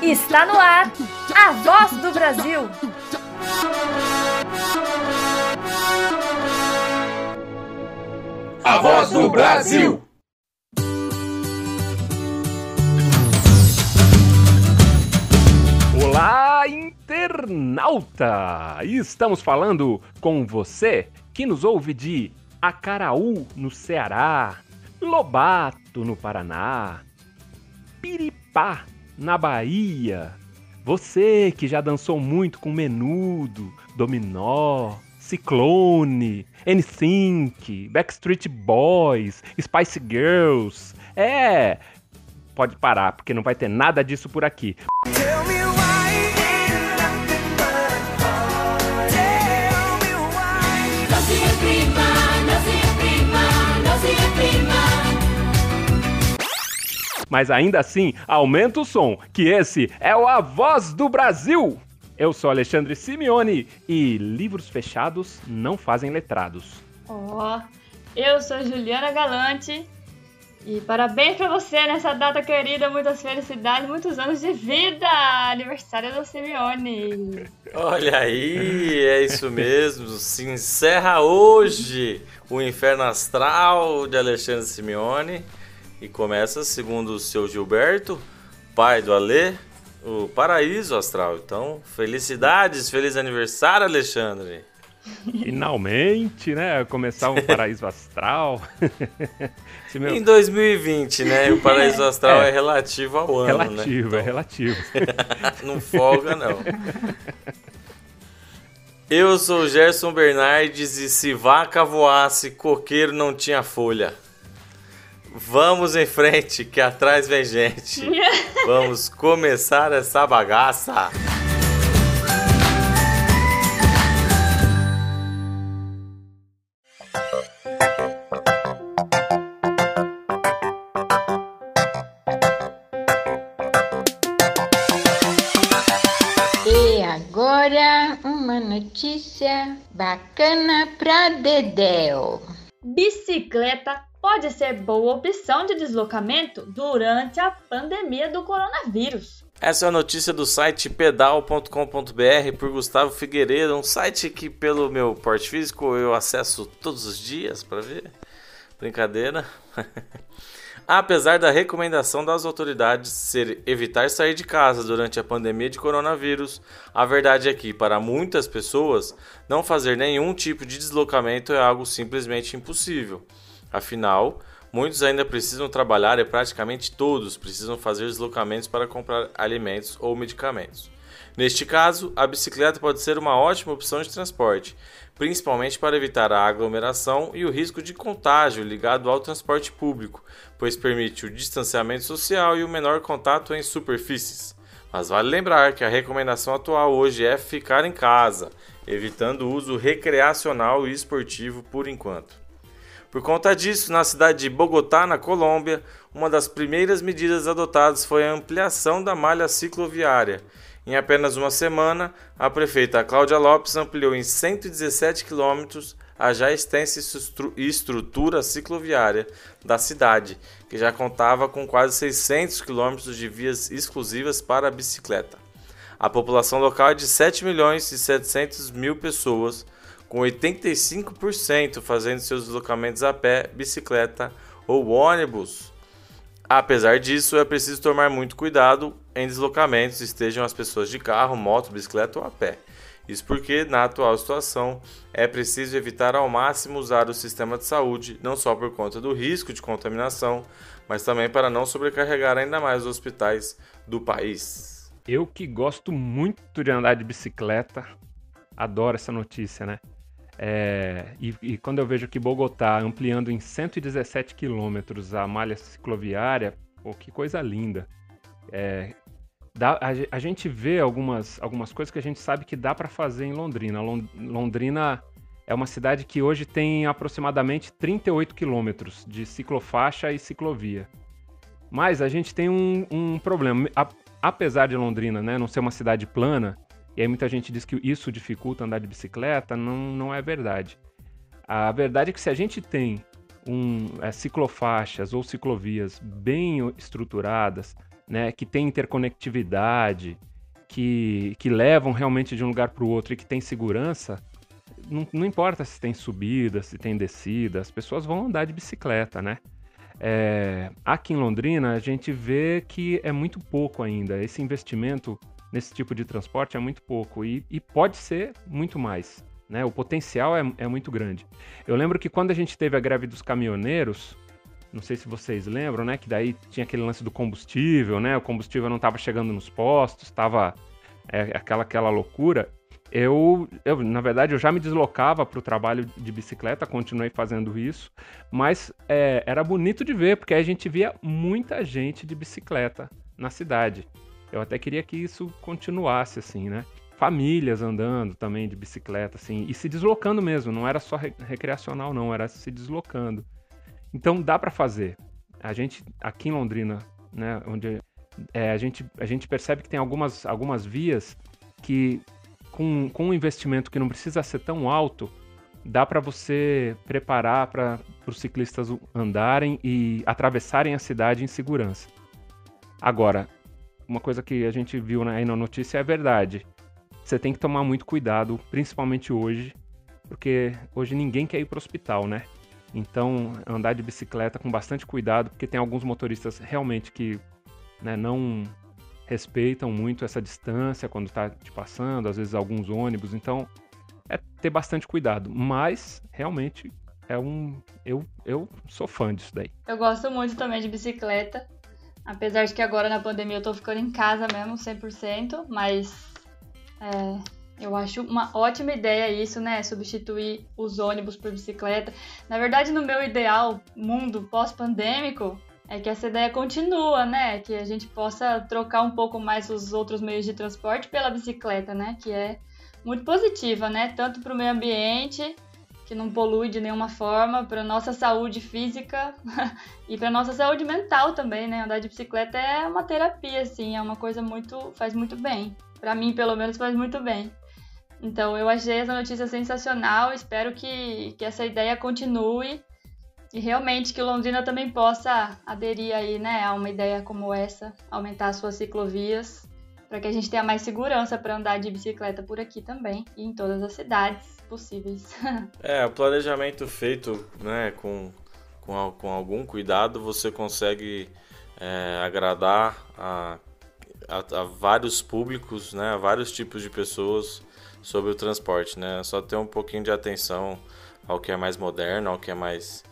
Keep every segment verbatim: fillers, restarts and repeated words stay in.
Está no ar, a voz do Brasil. A voz do Brasil. Olá, internauta! Estamos falando com você que nos ouve de Acaraú, no Ceará, Lobato, no Paraná, Piripá, na Bahia. Você que já dançou muito com Menudo, Dominó, Ciclone, N sync, Backstreet Boys, Spice Girls. É, pode parar, porque não vai ter nada disso por aqui. Mas ainda assim, aumenta o som, que esse é o A Voz do Brasil! Eu sou Alexandre Simeone e livros fechados não fazem letrados. Ó, oh, eu sou Juliana Galante e parabéns pra você nessa data querida, muitas felicidades, muitos anos de vida! Aniversário do Simeone! Olha aí, é isso mesmo, se encerra hoje o Inferno Astral de Alexandre Simeone. E começa, segundo o seu Gilberto, pai do Alê, o paraíso astral. Então, felicidades, feliz aniversário, Alexandre! Finalmente, né? Começar um paraíso astral. Meu... Em dois mil e vinte, né? O paraíso astral é, é relativo ao ano, relativo, né? Então... é relativo. Não folga, não. Eu sou o Gerson Bernardes e se vaca voasse, coqueiro não tinha folha. Vamos em frente, que atrás vem gente. Vamos começar essa bagaça. E agora, uma notícia bacana pra Dedéu. Bicicleta pode ser boa opção de deslocamento durante a pandemia do coronavírus. Essa é a notícia do site pedal ponto com ponto b r por Gustavo Figueiredo, um site que pelo meu porte físico eu acesso todos os dias para ver. Brincadeira. Apesar da recomendação das autoridades ser evitar sair de casa durante a pandemia de coronavírus, a verdade é que, para muitas pessoas, não fazer nenhum tipo de deslocamento é algo simplesmente impossível. Afinal, muitos ainda precisam trabalhar e praticamente todos precisam fazer deslocamentos para comprar alimentos ou medicamentos. Neste caso, a bicicleta pode ser uma ótima opção de transporte, principalmente para evitar a aglomeração e o risco de contágio ligado ao transporte público, pois permite o distanciamento social e o menor contato em superfícies. Mas vale lembrar que a recomendação atual hoje é ficar em casa, evitando o uso recreacional e esportivo por enquanto. Por conta disso, na cidade de Bogotá, na Colômbia, uma das primeiras medidas adotadas foi a ampliação da malha cicloviária. Em apenas uma semana, a prefeita Cláudia Lopes ampliou em cento e dezessete quilômetros a já extensa estru- estrutura cicloviária da cidade, que já contava com quase seiscentos quilômetros de vias exclusivas para a bicicleta. A população local é de sete milhões e setecentos mil pessoas, com oitenta e cinco por cento fazendo seus deslocamentos a pé, bicicleta ou ônibus. Apesar disso, é preciso tomar muito cuidado em deslocamentos, estejam as pessoas de carro, moto, bicicleta ou a pé. Isso porque, na atual situação, é preciso evitar ao máximo usar o sistema de saúde, não só por conta do risco de contaminação, mas também para não sobrecarregar ainda mais os hospitais do país. Eu que gosto muito de andar de bicicleta, adoro essa notícia, né? É, e, e quando eu vejo que Bogotá ampliando em cento e dezessete quilômetros a malha cicloviária, pô, que coisa linda. É, dá, a, a gente vê algumas, algumas coisas que a gente sabe que dá para fazer em Londrina. Londrina é uma cidade que hoje tem aproximadamente trinta e oito quilômetros de ciclofaixa e ciclovia. Mas a gente tem um, um problema. A, apesar de Londrina, né, não ser uma cidade plana, e aí muita gente diz que isso dificulta andar de bicicleta, não, não é verdade. A verdade é que se a gente tem um, é, ciclofaixas ou ciclovias bem estruturadas, né, que tem interconectividade, que, que levam realmente de um lugar para o outro e que tem segurança, não, não importa se tem subida, se tem descida, as pessoas vão andar de bicicleta, né? É, aqui em Londrina a gente vê que é muito pouco ainda, esse investimento nesse tipo de transporte é muito pouco e, e pode ser muito mais, né? O potencial é, é muito grande. Eu lembro que quando a gente teve a greve dos caminhoneiros, não sei se vocês lembram, né? Que daí tinha aquele lance do combustível, né? O combustível não estava chegando nos postos, estava é, aquela, aquela loucura. Eu, eu, na verdade, eu já me deslocava para o trabalho de bicicleta, continuei fazendo isso, mas é, era bonito de ver, porque a gente via muita gente de bicicleta na cidade. Eu até queria que isso continuasse, assim, né? Famílias andando também de bicicleta, assim, e se deslocando mesmo, não era só recreacional, não, era se deslocando. Então, dá para fazer. A gente, aqui em Londrina, né, onde é, a, gente, a gente percebe que tem algumas, algumas vias que... Com, com um investimento que não precisa ser tão alto, dá para você preparar para os ciclistas andarem e atravessarem a cidade em segurança. Agora, uma coisa que a gente viu aí na notícia é verdade. Você tem que tomar muito cuidado, principalmente hoje, porque hoje ninguém quer ir para o hospital, né? Então, andar de bicicleta com bastante cuidado, porque tem alguns motoristas realmente que, né, não... respeitam muito essa distância quando está te passando, às vezes alguns ônibus, então é ter bastante cuidado, mas realmente é um... eu, eu sou fã disso daí. Eu gosto muito também de bicicleta, apesar de que agora na pandemia eu tô ficando em casa mesmo, cem por cento, mas é, eu acho uma ótima ideia isso, né, substituir os ônibus por bicicleta. Na verdade, no meu ideal mundo pós-pandêmico, é que essa ideia continua, né? Que a gente possa trocar um pouco mais os outros meios de transporte pela bicicleta, né? Que é muito positiva, né? Tanto para o meio ambiente, que não polui de nenhuma forma, para a nossa saúde física e para a nossa saúde mental também, né? Andar de bicicleta é uma terapia, assim, é uma coisa muito... faz muito bem. Para mim, pelo menos, faz muito bem. Então, eu achei essa notícia sensacional, espero que, que essa ideia continue. E realmente que Londrina também possa aderir aí, né, a uma ideia como essa, aumentar as suas ciclovias, para que a gente tenha mais segurança para andar de bicicleta por aqui também e em todas as cidades possíveis. É, o planejamento feito, né, com, com, com algum cuidado, você consegue é, agradar a, a, a vários públicos, né, a vários tipos de pessoas sobre o transporte, né? Só ter um pouquinho de atenção ao que é mais moderno, ao que é mais...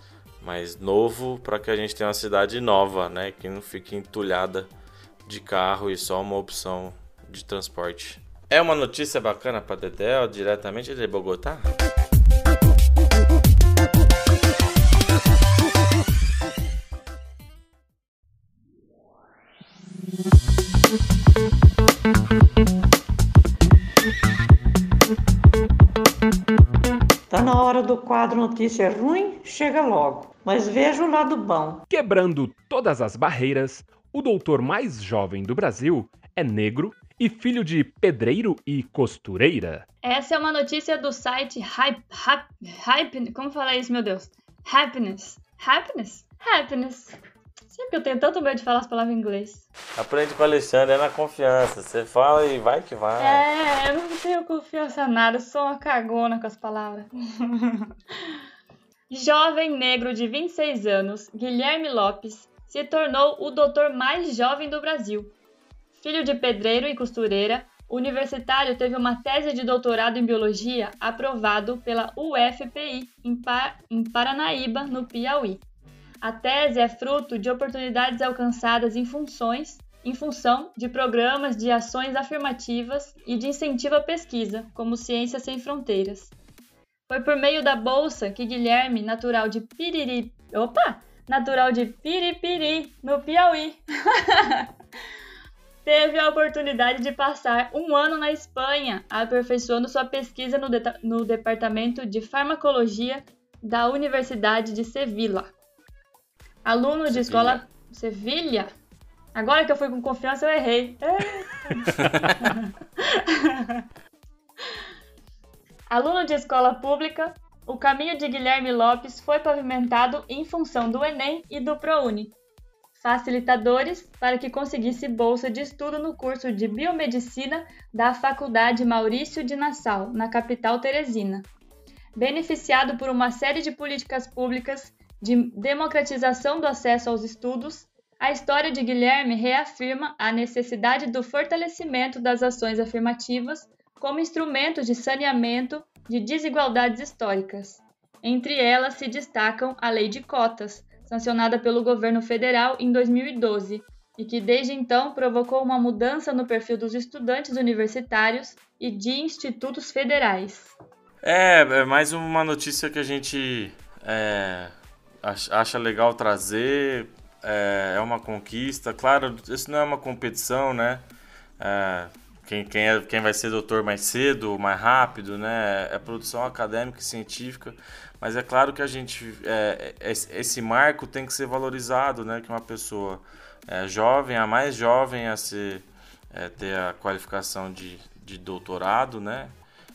mais novo, para que a gente tenha uma cidade nova, né? Que não fique entulhada de carro e só uma opção de transporte. É uma notícia bacana para Dedéu, diretamente de Bogotá. Tá na hora do quadro Notícia Ruim? Chega logo. Mas veja o lado bom. Quebrando todas as barreiras, o doutor mais jovem do Brasil é negro e filho de pedreiro e costureira. Essa é uma notícia do site Hype... Hype... Hype como falar isso, meu Deus? Happiness. Happiness? Happiness. Sempre que eu tenho tanto medo de falar as palavras em inglês. Aprende com o Alexandre, é na confiança. Você fala e vai que vai. É, eu não tenho confiança em nada. Eu sou uma cagona com as palavras. Jovem negro de vinte e seis anos, Guilherme Lopes, se tornou o doutor mais jovem do Brasil. Filho de pedreiro e costureira, o universitário teve uma tese de doutorado em biologia aprovado pela U F P I em, pa- em Paranaíba, no Piauí. A tese é fruto de oportunidades alcançadas em, funções, em função de programas de ações afirmativas e de incentivo à pesquisa, como Ciência Sem Fronteiras. Foi por meio da bolsa que Guilherme, natural de Piriri... Opa! Natural de Piripiri, no Piauí, teve a oportunidade de passar um ano na Espanha, aperfeiçoando sua pesquisa no, de... no Departamento de Farmacologia da Universidade de Sevilha. Aluno Sevilha. de escola... Sevilha? Agora que eu fui com confiança, eu errei. Aluno de escola pública, o caminho de Guilherme Lopes foi pavimentado em função do Enem e do ProUni, facilitadores para que conseguisse bolsa de estudo no curso de Biomedicina da Faculdade Maurício de Nassau, na capital Teresina. Beneficiado por uma série de políticas públicas de democratização do acesso aos estudos, a história de Guilherme reafirma a necessidade do fortalecimento das ações afirmativas como instrumentos de saneamento de desigualdades históricas. Entre elas se destacam a Lei de Cotas, sancionada pelo governo federal em dois mil e doze, e que desde então provocou uma mudança no perfil dos estudantes universitários e de institutos federais. É, é mais uma notícia que a gente é, acha legal trazer. É uma conquista, claro, isso não é uma competição, né? É, quem, quem, é, quem vai ser doutor mais cedo, mais rápido, né? É produção acadêmica e científica, mas é claro que a gente, é, esse marco tem que ser valorizado, né? Que uma pessoa é, jovem, a mais jovem a ser, é, ter a qualificação de, de doutorado, né?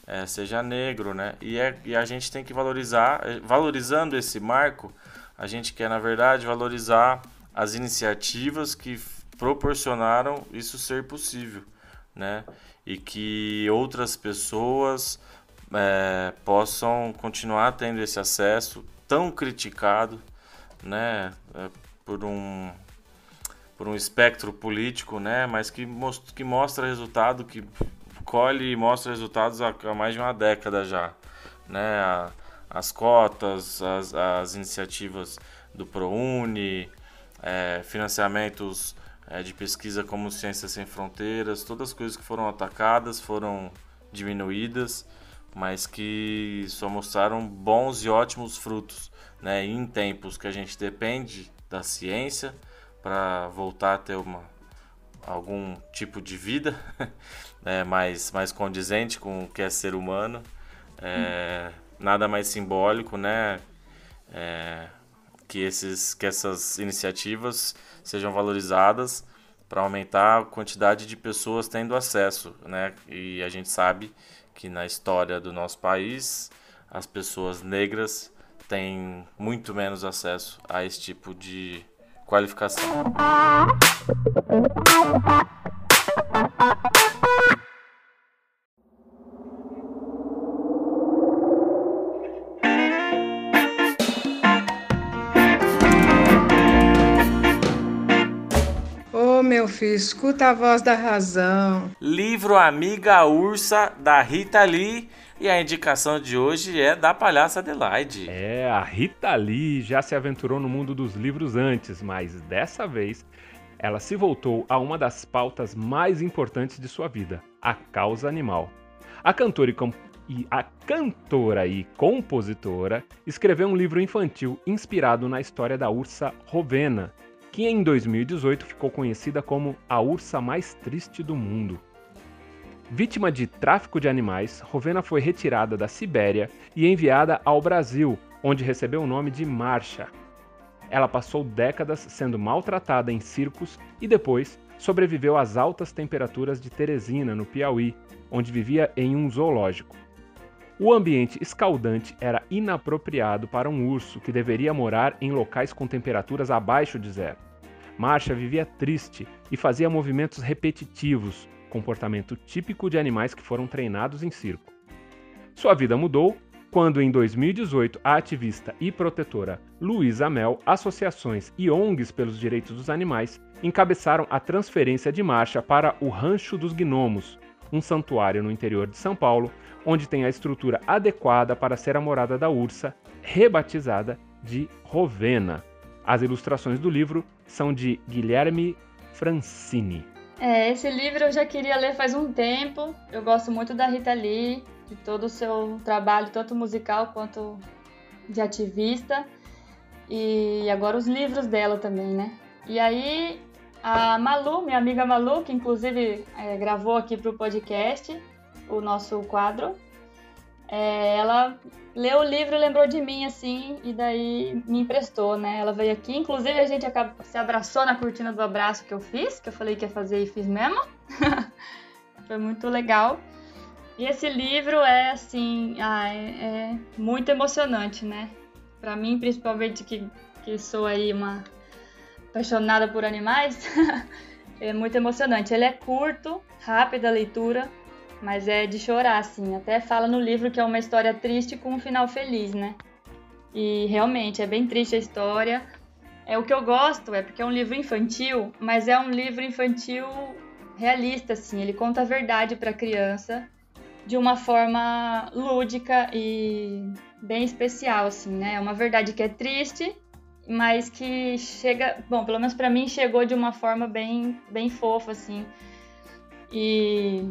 É, seja negro, né? E, é, e a gente tem que valorizar, valorizando esse marco, a gente quer, na verdade, valorizar as iniciativas que proporcionaram isso ser possível, né? E que outras pessoas é, possam continuar tendo esse acesso tão criticado, né? É, por um, por um espectro político, né? Mas que, most, que mostra resultado, que colhe e mostra resultados há, há mais de uma década já, né? A, as cotas, as, as iniciativas do ProUni, É, financiamentos é, de pesquisa como Ciência Sem Fronteiras, todas as coisas que foram atacadas foram diminuídas, mas que só mostraram bons e ótimos frutos, né? Em tempos que a gente depende da ciência para voltar a ter uma, algum tipo de vida né? mais, mais condizente com o que é ser humano, é, hum. nada mais simbólico, né? É, Que, esses, que essas iniciativas sejam valorizadas para aumentar a quantidade de pessoas tendo acesso, né? E a gente sabe que na história do nosso país, as pessoas negras têm muito menos acesso a esse tipo de qualificação. Meu filho, escuta a voz da razão. Livro Amiga Ursa, da Rita Lee. E a indicação de hoje é da palhaça Adelaide. É, a Rita Lee já se aventurou no mundo dos livros antes, mas dessa vez ela se voltou a uma das pautas mais importantes de sua vida, a causa animal. A cantora e, comp- e, a cantora e compositora escreveu um livro infantil inspirado na história da ursa Rovena, que em dois mil e dezoito ficou conhecida como a ursa mais triste do mundo. Vítima de tráfico de animais, Rovena foi retirada da Sibéria e enviada ao Brasil, onde recebeu o nome de Marcha. Ela passou décadas sendo maltratada em circos e depois sobreviveu às altas temperaturas de Teresina, no Piauí, onde vivia em um zoológico. O ambiente escaldante era inapropriado para um urso que deveria morar em locais com temperaturas abaixo de zero. Marcha vivia triste e fazia movimentos repetitivos, comportamento típico de animais que foram treinados em circo. Sua vida mudou quando, em dois mil e dezoito, a ativista e protetora Luísa Mel, associações e O N Gs pelos direitos dos animais encabeçaram a transferência de Marcha para o Rancho dos Gnomos, um santuário no interior de São Paulo, onde tem a estrutura adequada para ser a morada da ursa, rebatizada de Rovena. As ilustrações do livro são de Guilherme Francini. É, esse livro eu já queria ler faz um tempo. Eu gosto muito da Rita Lee, de todo o seu trabalho, tanto musical quanto de ativista. E agora os livros dela também, né? E aí a Malu, minha amiga Malu, que inclusive é, gravou aqui para o podcast, o nosso quadro, é, ela leu o livro, lembrou de mim, assim, e daí me emprestou, né? Ela veio aqui, inclusive a gente acabou, se abraçou na cortina do abraço que eu fiz, que eu falei que ia fazer e fiz mesmo. Foi muito legal. E esse livro é, assim, ah, é, é muito emocionante, né? Pra mim, principalmente, que, que sou aí uma apaixonada por animais, é muito emocionante. Ele é curto, rápido a leitura, mas é de chorar, assim. Até fala no livro que é uma história triste com um final feliz, né? E realmente, é bem triste a história. É, o que eu gosto é porque é um livro infantil, mas é um livro infantil realista, assim. Ele conta a verdade pra criança de uma forma lúdica e bem especial, assim, né? É uma verdade que é triste, mas que chega... Bom, pelo menos pra mim, chegou de uma forma bem, bem fofa, assim. E...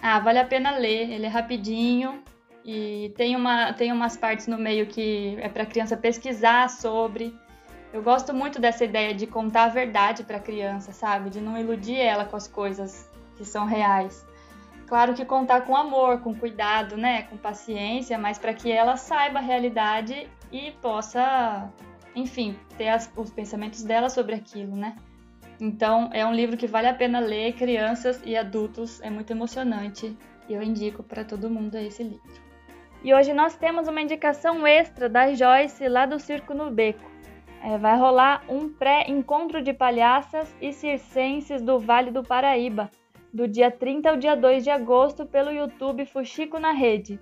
Ah, vale a pena ler. Ele é rapidinho e tem, uma, tem umas partes no meio que é pra criança pesquisar sobre... Eu gosto muito dessa ideia de contar a verdade para a criança, sabe? De não iludir ela com as coisas que são reais. Claro que contar com amor, com cuidado, né? Com paciência, mas para que ela saiba a realidade e possa, enfim, ter as, os pensamentos dela sobre aquilo, né? Então, é um livro que vale a pena ler, crianças e adultos. É muito emocionante e eu indico para todo mundo esse livro. E hoje nós temos uma indicação extra da Joyce, lá do Circo no Beco. É, vai rolar um pré-encontro de palhaças e circenses do Vale do Paraíba, do dia trinta ao dia dois de agosto, pelo YouTube Fuxico na Rede.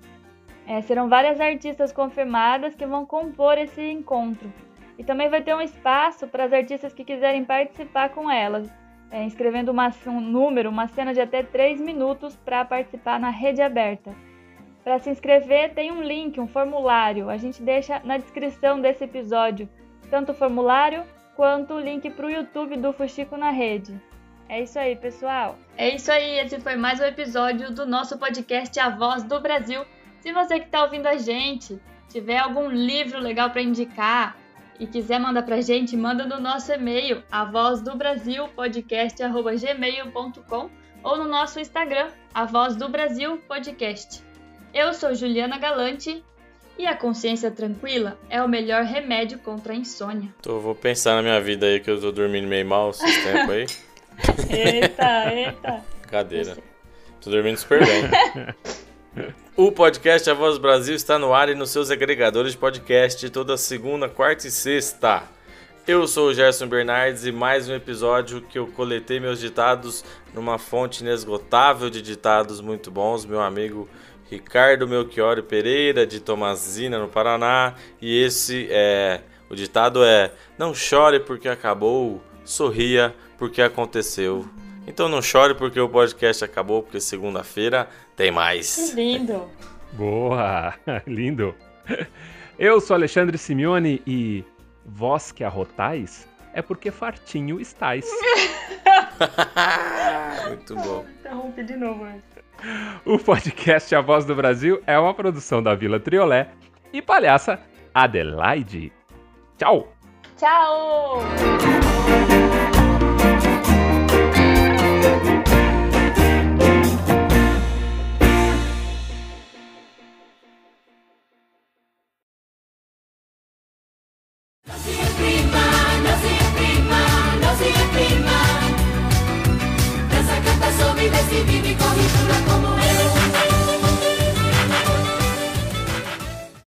É, serão várias artistas confirmadas que vão compor esse encontro. E também vai ter um espaço para as artistas que quiserem participar com elas, é, escrevendo uma, um número, uma cena de até três minutos para participar na rede aberta. Para se inscrever tem um link, um formulário, a gente deixa na descrição desse episódio. Tanto o formulário, quanto o link para o YouTube do Fuxico na Rede. É isso aí, pessoal. É isso aí, esse foi mais um episódio do nosso podcast A Voz do Brasil. Se você que está ouvindo a gente tiver algum livro legal para indicar e quiser mandar para a gente, manda no nosso e-mail, a voz do brasil podcast arroba gmail ponto com ou no nosso Instagram, A Voz do Brasil Podcast. Eu sou Juliana Galante. E a consciência tranquila é o melhor remédio contra a insônia. Tô, vou pensar na minha vida aí, que eu tô dormindo meio mal esses tempos aí. Eita, eita. Brincadeira. Tô dormindo super bem. O podcast A Voz do Brasil está no ar e nos seus agregadores de podcast toda segunda, quarta e sexta. Eu sou o Gerson Bernardes e mais um episódio que eu coletei meus ditados numa fonte inesgotável de ditados muito bons, meu amigo... Ricardo Melchior Pereira, de Tomazina, no Paraná, e esse é, o ditado é: não chore porque acabou, sorria porque aconteceu. Então não chore porque o podcast acabou, porque segunda-feira tem mais. Que lindo! Boa! Lindo! Eu sou Alexandre Simeone e vós que arrotais é porque fartinho estáis. Muito bom. Interrompe de novo, né? O podcast A Voz do Brasil é uma produção da Vila Triolé e palhaça Adelaide. Tchau! Tchau!